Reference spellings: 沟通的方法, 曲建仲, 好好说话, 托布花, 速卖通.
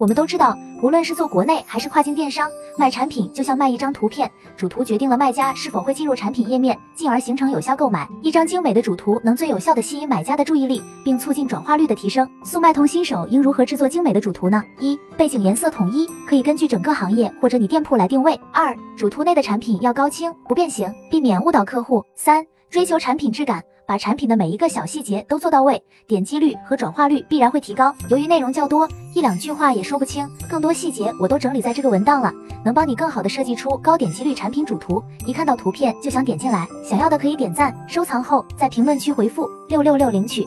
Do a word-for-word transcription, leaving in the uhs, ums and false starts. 我们都知道，无论是做国内还是跨境电商，卖产品就像卖一张图片，主图决定了卖家是否会进入产品页面，进而形成有效购买。一张精美的主图能最有效地吸引买家的注意力，并促进转化率的提升。速卖通新手应如何制作精美的主图呢？一、背景颜色统一，可以根据整个行业或者你店铺来定位。二、主图内的产品要高清不变形，避免误导客户。三、追求产品质感。把产品的每一个小细节都做到位，点击率和转化率必然会提高。由于内容较多，一两句话也说不清，更多细节我都整理在这个文档了，能帮你更好的设计出高点击率产品主图，一看到图片就想点进来。想要的可以点赞收藏后在评论区回复六六六领取。